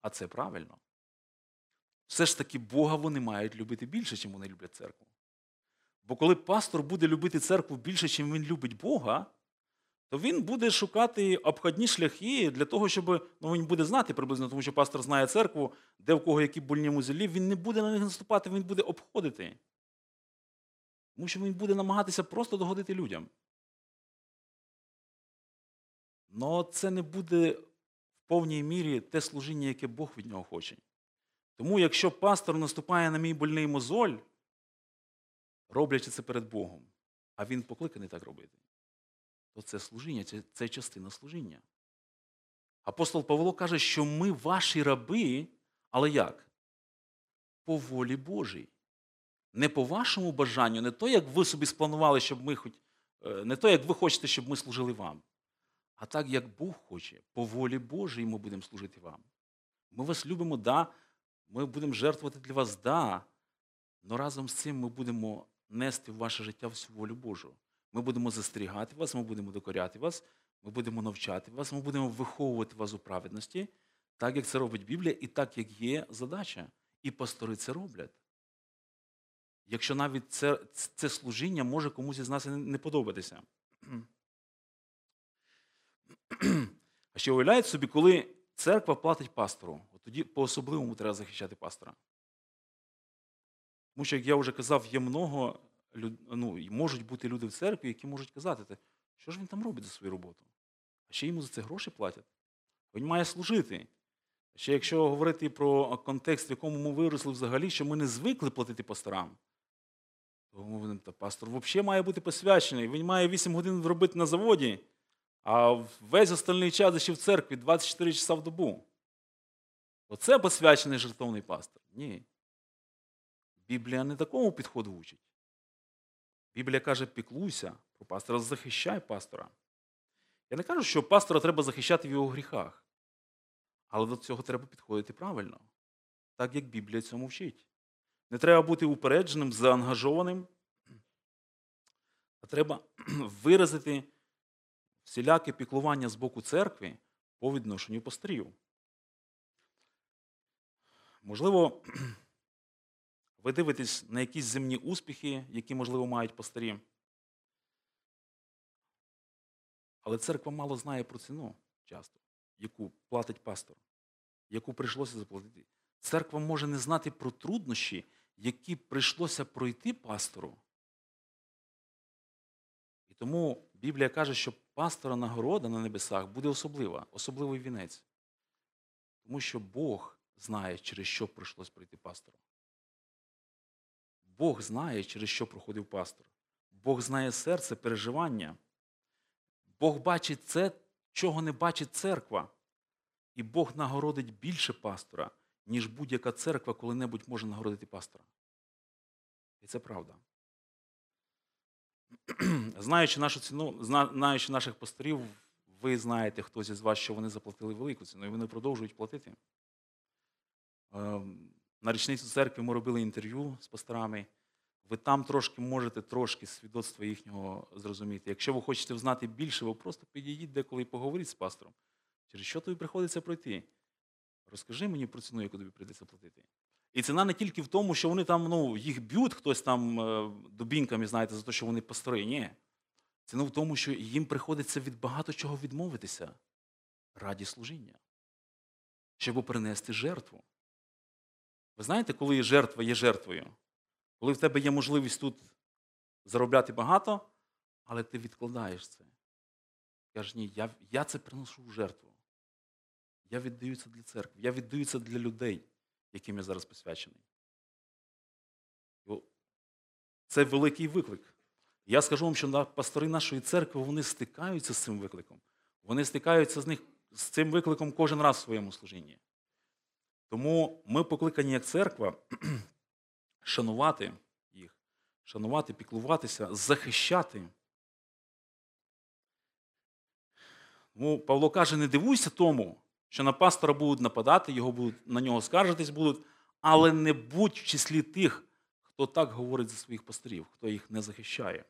А це правильно. Все ж таки Бога вони мають любити більше, чим вони люблять церкву. Бо коли пастор буде любити церкву більше, чим він любить Бога, то він буде шукати обходні шляхи для того, щоб, ну, він буде знати приблизно, тому що пастор знає церкву, де в кого які больні мозолі, він не буде на них наступати, він буде обходити. Тому що він буде намагатися просто догодити людям. Но це не буде в повній мірі те служіння, яке Бог від нього хоче. Тому якщо пастор наступає на мій больний мозоль, роблячи це перед Богом, а він покликаний так робити, то це служіння, це, це частина служіння. Апостол Павло каже, що ми ваші раби, але як? По волі Божій. Не по вашому бажанню, не то, як ви собі спланували, щоб ми хоч, не то, як ви хочете, щоб ми служили вам, а так, як Бог хоче, по волі Божій ми будемо служити вам. Ми вас любимо, да, ми будемо жертвувати для вас, да, але разом з цим ми будемо нести в ваше життя всю волю Божу. Ми будемо застерігати вас, ми будемо докоряти вас, ми будемо навчати вас, ми будемо виховувати вас у праведності, так, як це робить Біблія, і так, як є задача. І пастори це роблять. Якщо навіть це, це служіння може комусь із нас не подобатися. А ще уявляють собі, коли церква платить пастору, от тоді по-особливому треба захищати пастора. Тому що, як я вже казав, є много, ну, можуть бути люди в церкві, які можуть казати, що ж він там робить за свою роботу? А ще йому за це гроші платять. Він має служити. Ще якщо говорити про контекст, в якому ми виросли взагалі, що ми не звикли платити пасторам, то ми говоримо, та пастор взагалі має бути посвячений, він має вісім годин робити на заводі, а весь остальний час ще в церкві двадцять чотири часа в добу. Оце посвячений жертовний пастор. Ні. Біблія не такому підходу учить. Біблія каже, піклуйся про пастора, захищай пастора. Я не кажу, що пастора треба захищати в його гріхах. Але до цього треба підходити правильно, так, як Біблія цьому вчить. Не треба бути упередженим, заангажованим, а треба виразити всіляке піклування з боку церкви по відношенню пасторів. Можливо, ви дивитесь на якісь земні успіхи, які, можливо, мають пастирі. Але церква мало знає про ціну часто, яку платить пастор, яку прийшлося заплатити. Церква може не знати про труднощі, які прийшлося пройти пастору. І тому Біблія каже, що пастора нагорода на небесах буде особлива, особливий вінець. Тому що Бог знає, через що прийшлося пройти пастору. Бог знає, через що проходив пастор. Бог знає серце, переживання. Бог бачить це, чого не бачить церква. І Бог нагородить більше пастора, ніж будь-яка церква коли-небудь може нагородити пастора. І це правда. Знаючи нашу ціну, знаючи наших пасторів, ви знаєте, хтось із вас, що вони заплатили велику ціну, і вони продовжують платити. На річницю церкви ми робили інтерв'ю з пасторами. Ви там трошки можете трошки свідоцтва їхнього зрозуміти. Якщо ви хочете знати більше, ви просто підійдіть деколи і поговоріть з пастором. Через що тобі приходиться пройти? Розкажи мені про ціну, яку тобі прийдеться платити. І ціна не тільки в тому, що вони там, ну, їх б'ють, хтось там дубінками, знаєте, за те, що вони пастори. Ні. Ціна в тому, що їм приходиться від багато чого відмовитися раді служіння, щоб принести жертву. Ви знаєте, коли жертва є жертвою? Коли в тебе є можливість тут заробляти багато, але ти відкладаєш це. Кажеш, ні, я, я це приношу в жертву. Я віддаю це для церкви, я віддаю це для людей, яким я зараз посвячений. Це великий виклик. Я скажу вам, що пастори нашої церкви, вони стикаються з цим викликом. Вони стикаються з, них, з цим викликом кожен раз в своєму служінні. Тому ми покликані як церква шанувати їх, шанувати, піклуватися, захищати. Тому Павло каже, не дивуйся тому, що на пастора будуть нападати, його будуть, на нього скаржитись будуть, але не будь в числі тих, хто так говорить за своїх пастирів, хто їх не захищає.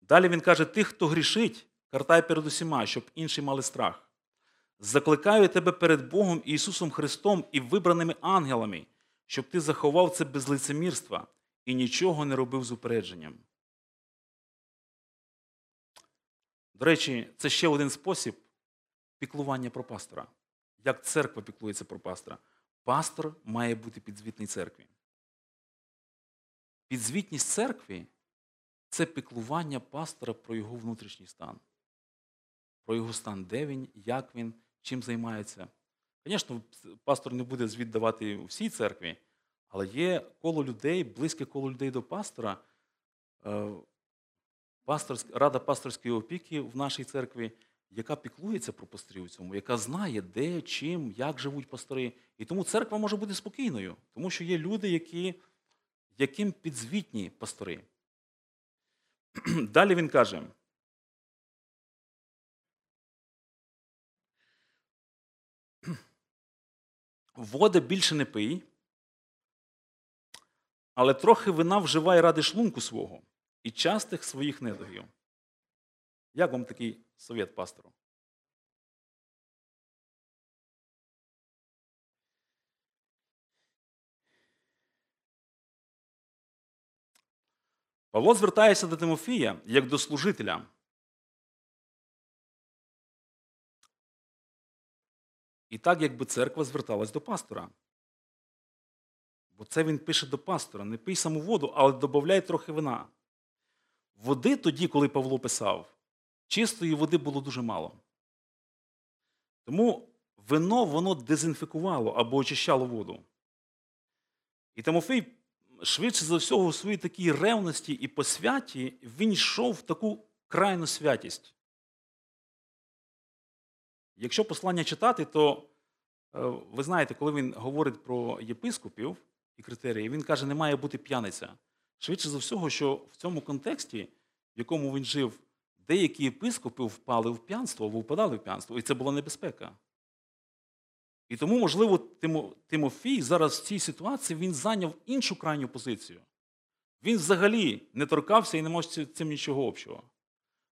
Далі він каже, тих, хто грішить, картай перед усіма, щоб інші мали страх. Закликаю тебе перед Богом і Ісусом Христом і вибраними ангелами, щоб ти заховав це без лицемірства і нічого не робив з упередженням. До речі, це ще один спосіб піклування про пастора. Як церква піклується про пастора? Пастор має бути підзвітний церкві. Підзвітність церкви – це піклування пастора про його внутрішній стан. Про його стан, де він, як він, чим займається. Звісно, пастор не буде звіт давати у всій церкві, але є коло людей, близьке коло людей до пастора. Пастор, рада пасторської опіки в нашій церкві яка піклується про пастирів у цьому, яка знає, де, чим, як живуть пастири. І тому церква може бути спокійною, тому що є люди, які, яким підзвітні пастири. Далі він каже, води більше не пий, але трохи вина вживай ради шлунку свого і частих своїх недугів. Як вам такий совет, пастору? Павло звертається до Тимофія як до служителя. І так, якби церква зверталась до пастора. Бо це він пише до пастора. Не пий саму воду, але додавай трохи вина. Води тоді, коли Павло писав, чистої води було дуже мало. Тому вино, воно дезінфікувало або очищало воду. І Тимофій, швидше за всього, у своїй такій ревності і посвяті, він йшов в таку крайну святість. Якщо послання читати, то ви знаєте, коли він говорить про єпископів і критерії, він каже, не має бути п'яниця. Швидше за всього, що в цьому контексті, в якому він жив, деякі єпископи впали в п'янство або впадали в п'янство, і це була небезпека. І тому, можливо, Тимофій зараз в цій ситуації, він зайняв іншу крайню позицію. Він взагалі не торкався і не мав з цим нічого общого.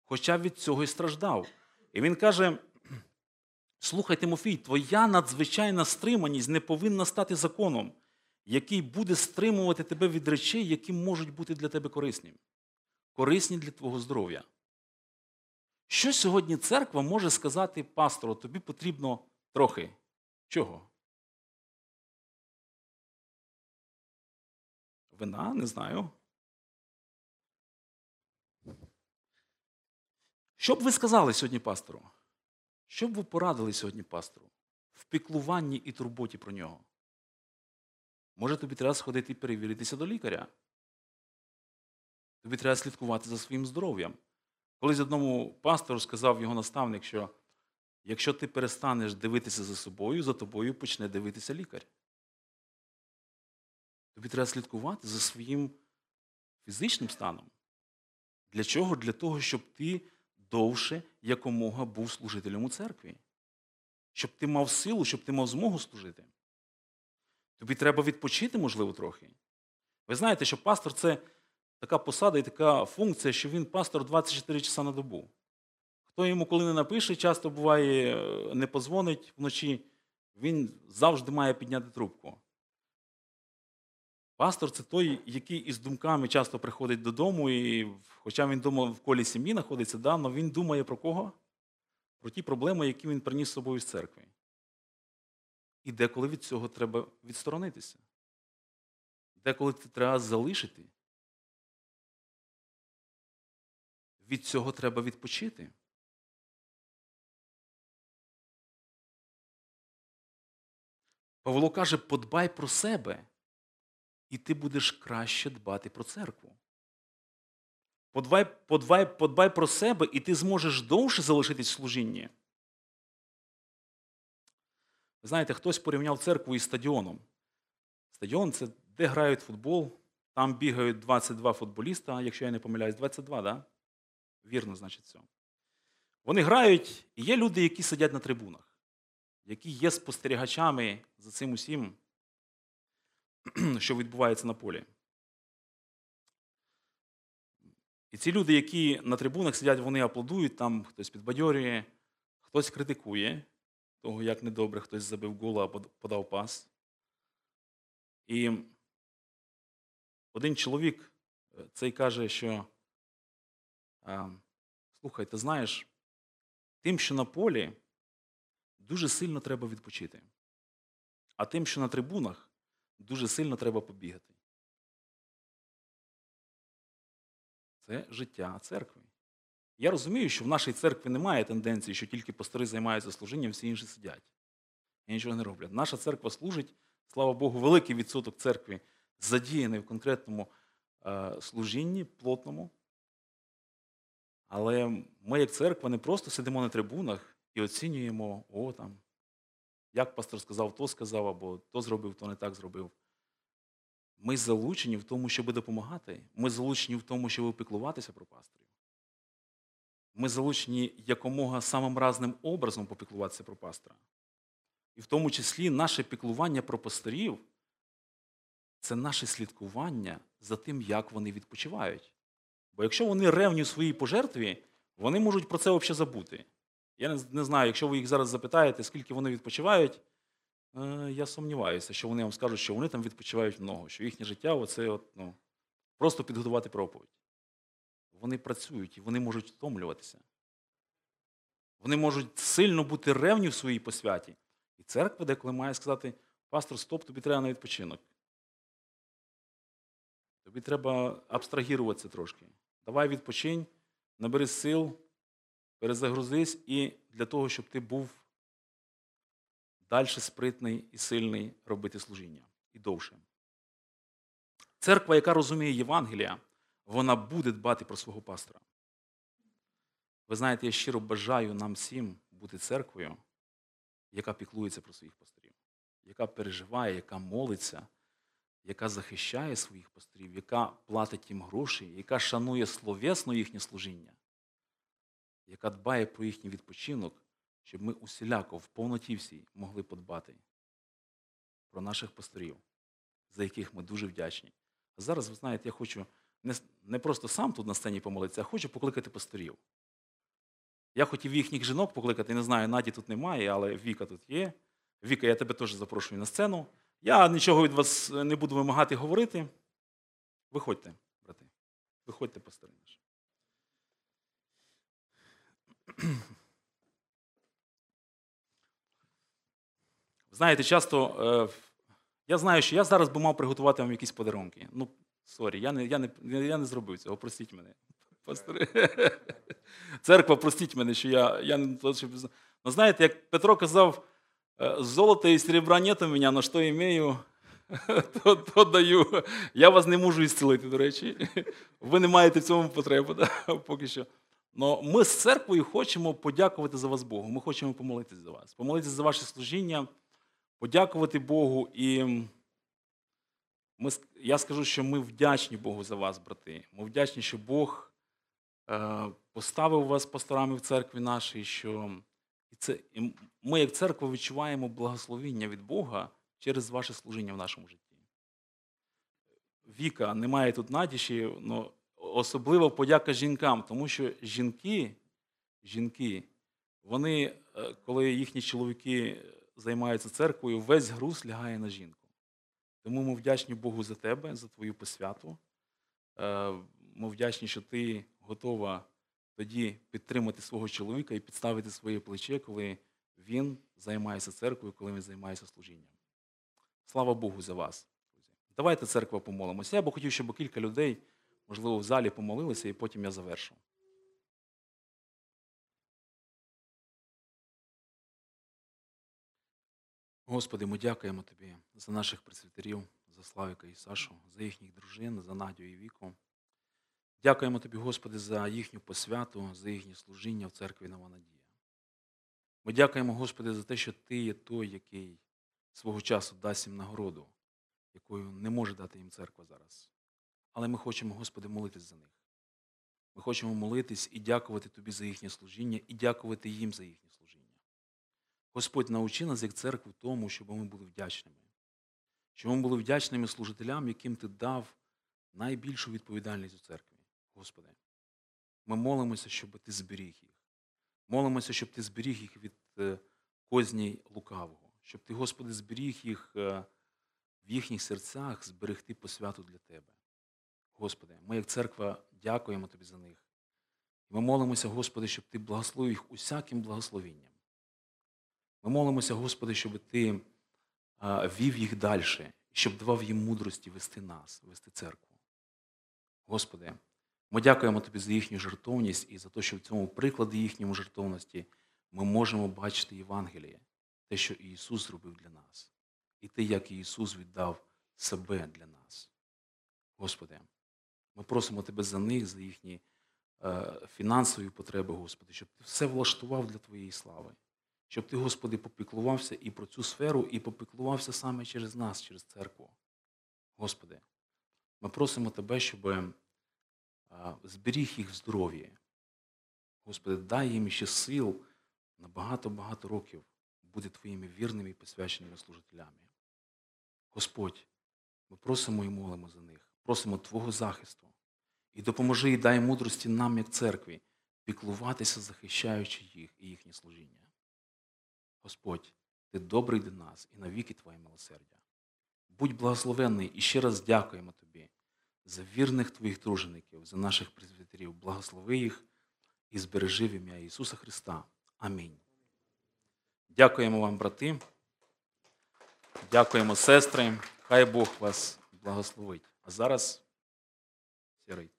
Хоча від цього і страждав. І він каже, слухай, Тимофій, твоя надзвичайна стриманість не повинна стати законом, який буде стримувати тебе від речей, які можуть бути для тебе корисні. Корисні для твого здоров'я. Що сьогодні церква може сказати пастору? Тобі потрібно трохи. Чого? Вина? Не знаю. Що б ви сказали сьогодні пастору? Що б ви порадили сьогодні пастору? В піклуванні і турботі про нього. Може, тобі треба сходити і перевіритися до лікаря? Тобі треба слідкувати за своїм здоров'ям. Колись одному пастору сказав його наставник, що якщо ти перестанеш дивитися за собою, за тобою почне дивитися лікар. Тобі треба слідкувати за своїм фізичним станом. Для чого? Для того, щоб ти довше, якомога, був служителем у церкві. Щоб ти мав силу, щоб ти мав змогу служити. Тобі треба відпочити, можливо, трохи. Ви знаєте, що пастор – це така посада і така функція, що він пастор двадцять чотири часа на добу. Хто йому коли не напише, часто буває, не подзвонить вночі, він завжди має підняти трубку. Пастор – це той, який із думками часто приходить додому, і хоча він вдома в колі сім'ї знаходиться, да, але він думає про кого? Про ті проблеми, які він приніс з собою з церкви. І деколи від цього треба відсторонитися. Деколи це треба залишити. Від цього треба відпочити. Павло каже, подбай про себе, і ти будеш краще дбати про церкву. Подбай, подбай, подбай про себе, і ти зможеш довше залишитись в служінні. Ви знаєте, хтось порівняв церкву із стадіоном. Стадіон – це де грають футбол, там бігають двадцять два футболіста, якщо я не помиляюсь, двадцять два, да? Вірно, значить, це. Вони грають, і є люди, які сидять на трибунах, які є спостерігачами за цим усім, що відбувається на полі. І ці люди, які на трибунах сидять, вони аплодують, там хтось підбадьорює, хтось критикує того, як недобре хтось забив гол або подав пас. І один чоловік цей каже, що слухай, ти знаєш, тим, що на полі, дуже сильно треба відпочити. А тим, що на трибунах, дуже сильно треба побігати. Це життя церкви. Я розумію, що в нашій церкві немає тенденції, що тільки пастори займаються служінням, всі інші сидять. І нічого не роблять. Наша церква служить, слава Богу, великий відсоток церкви задіяний в конкретному служінні, плотному. Але ми, як церква, не просто сидимо на трибунах і оцінюємо, о, там, як пастор сказав, то сказав, або то зробив, то не так зробив. Ми залучені в тому, щоб допомагати. Ми залучені в тому, щоб піклуватися про пасторів. Ми залучені якомога самим разним образом попіклуватися про пастора. І в тому числі наше піклування про пасторів – це наше слідкування за тим, як вони відпочивають. Бо якщо вони ревні у своїй пожертві, вони можуть про це взагалі забути. Я не знаю, якщо ви їх зараз запитаєте, скільки вони відпочивають, я сумніваюся, що вони вам скажуть, що вони там відпочивають много, що їхнє життя оце от, ну, просто підготувати проповідь. Вони працюють і вони можуть втомлюватися. Вони можуть сильно бути ревні в своїй посвяті. І церква деколи має сказати: пастор, стоп, тобі треба на відпочинок. Тобі треба абстрагіруватися трошки. Давай відпочинь, набери сил, перезагрузись, і для того, щоб ти був далі спритний і сильний робити служіння. І довше. Церква, яка розуміє Євангелія, вона буде дбати про свого пастора. Ви знаєте, я щиро бажаю нам всім бути церквою, яка піклується про своїх пасторів, яка переживає, яка молиться, яка захищає своїх пасторів, яка платить їм гроші, яка шанує словесно їхнє служіння, яка дбає про їхній відпочинок, щоб ми усіляко, в повноті всій, могли подбати про наших пасторів, за яких ми дуже вдячні. А зараз, ви знаєте, я хочу не, не просто сам тут на сцені помолитися, а хочу покликати пасторів. Я хотів їхніх жінок покликати, не знаю, Наді тут немає, але Віка тут є. Віка, я тебе теж запрошую на сцену. Я нічого від вас не буду вимагати говорити. Виходьте, брати. Виходьте, пастори наші. Знаєте, часто... Я знаю, що я зараз би мав приготувати вам якісь подарунки. Ну, сорі, я не, я не, я не зробив цього, простіть мене. Пастори. Церква, простіть мене, що я... я не... Ну, знаєте, як Петро казав... Золота і серебра нет у мене, на що імею, то, то даю. Я вас не можу ісцілити, до речі. Ви не маєте в цьому потреби, да? Поки що. Но ми з церквою хочемо подякувати за вас Богу. Ми хочемо помолитись за вас. Помолитись за ваше служіння, подякувати Богу. І ми, я скажу, що ми вдячні Богу за вас, брати. Ми вдячні, що Бог поставив вас пасторами в церкві нашій, що... І це, і ми, як церква, відчуваємо благословіння від Бога через ваше служіння в нашому житті. Віка, немає тут Надіші, але особлива подяка жінкам, тому що жінки, жінки, вони, коли їхні чоловіки займаються церквою, весь груз лягає на жінку. Тому ми вдячні Богу за тебе, за твою посвяту. Ми вдячні, що ти готова тоді підтримати свого чоловіка і підставити своє плече, коли він займається церквою, коли він займається служінням. Слава Богу за вас, друзі. Давайте, церква, помолимося. Я б хотів, щоб кілька людей, можливо, в залі помолилися, і потім я завершу. Господи, ми дякуємо Тобі за наших презбітерів, за Славіка і Сашу, за їхніх дружин, за Надю і Віку. Дякуємо Тобі, Господи, за їхню посвяту, за їхнє служіння в церкві Нова Надія. Ми дякуємо, Господи, за те, що Ти є той, який свого часу дасть їм нагороду, якою не може дати їм церква зараз. Але ми хочемо, Господи, молитись за них. Ми хочемо молитись і дякувати Тобі за їхнє служіння, і дякувати їм за їхнє служіння. Господь, научи нас, як церкву, тому, щоб ми були вдячними. Щоб ми були вдячними служителям, яким Ти дав найбільшу відповідальність у церкві. Господи, ми молимося, щоб Ти зберіг їх. Молимося, щоб Ти зберіг їх від козній лукавого. Щоб Ти, Господи, зберіг їх в їхніх серцях, зберегти посвяту для Тебе. Господи, ми як церква дякуємо Тобі за них. Ми молимося, Господи, щоб Ти благословив їх усяким благословінням. Ми молимося, Господи, щоб Ти вів їх далі, щоб давав їм мудрості вести нас, вести церкву. Господи, ми дякуємо Тобі за їхню жертовність і за те, що в цьому прикладі їхньому жертовності ми можемо бачити Євангеліє, те, що Ісус зробив для нас, і те, як Ісус віддав себе для нас. Господи, ми просимо Тебе за них, за їхні фінансові потреби, Господи, щоб Ти все влаштував для Твоєї слави. Щоб Ти, Господи, попіклувався і про цю сферу, і попіклувався саме через нас, через церкву. Господи, ми просимо Тебе, щоб зберіг їх в здоров'ї. Господи, дай їм ще сил на багато-багато років бути Твоїми вірними і посвяченими служителями. Господь, ми просимо і молимо за них, просимо Твого захисту. І допоможи, і дай мудрості нам, як церкві, піклуватися, захищаючи їх і їхнє служіння. Господь, Ти добрий до нас і навіки Твоє милосердя. Будь благословенний і ще раз дякуємо Тобі за вірних Твоїх тружеників, за наших презбітерів. Благослови їх і збережи в ім'я Ісуса Христа. Амінь. Дякуємо вам, брати. Дякуємо, сестри. Хай Бог вас благословить. А зараз... Сірий.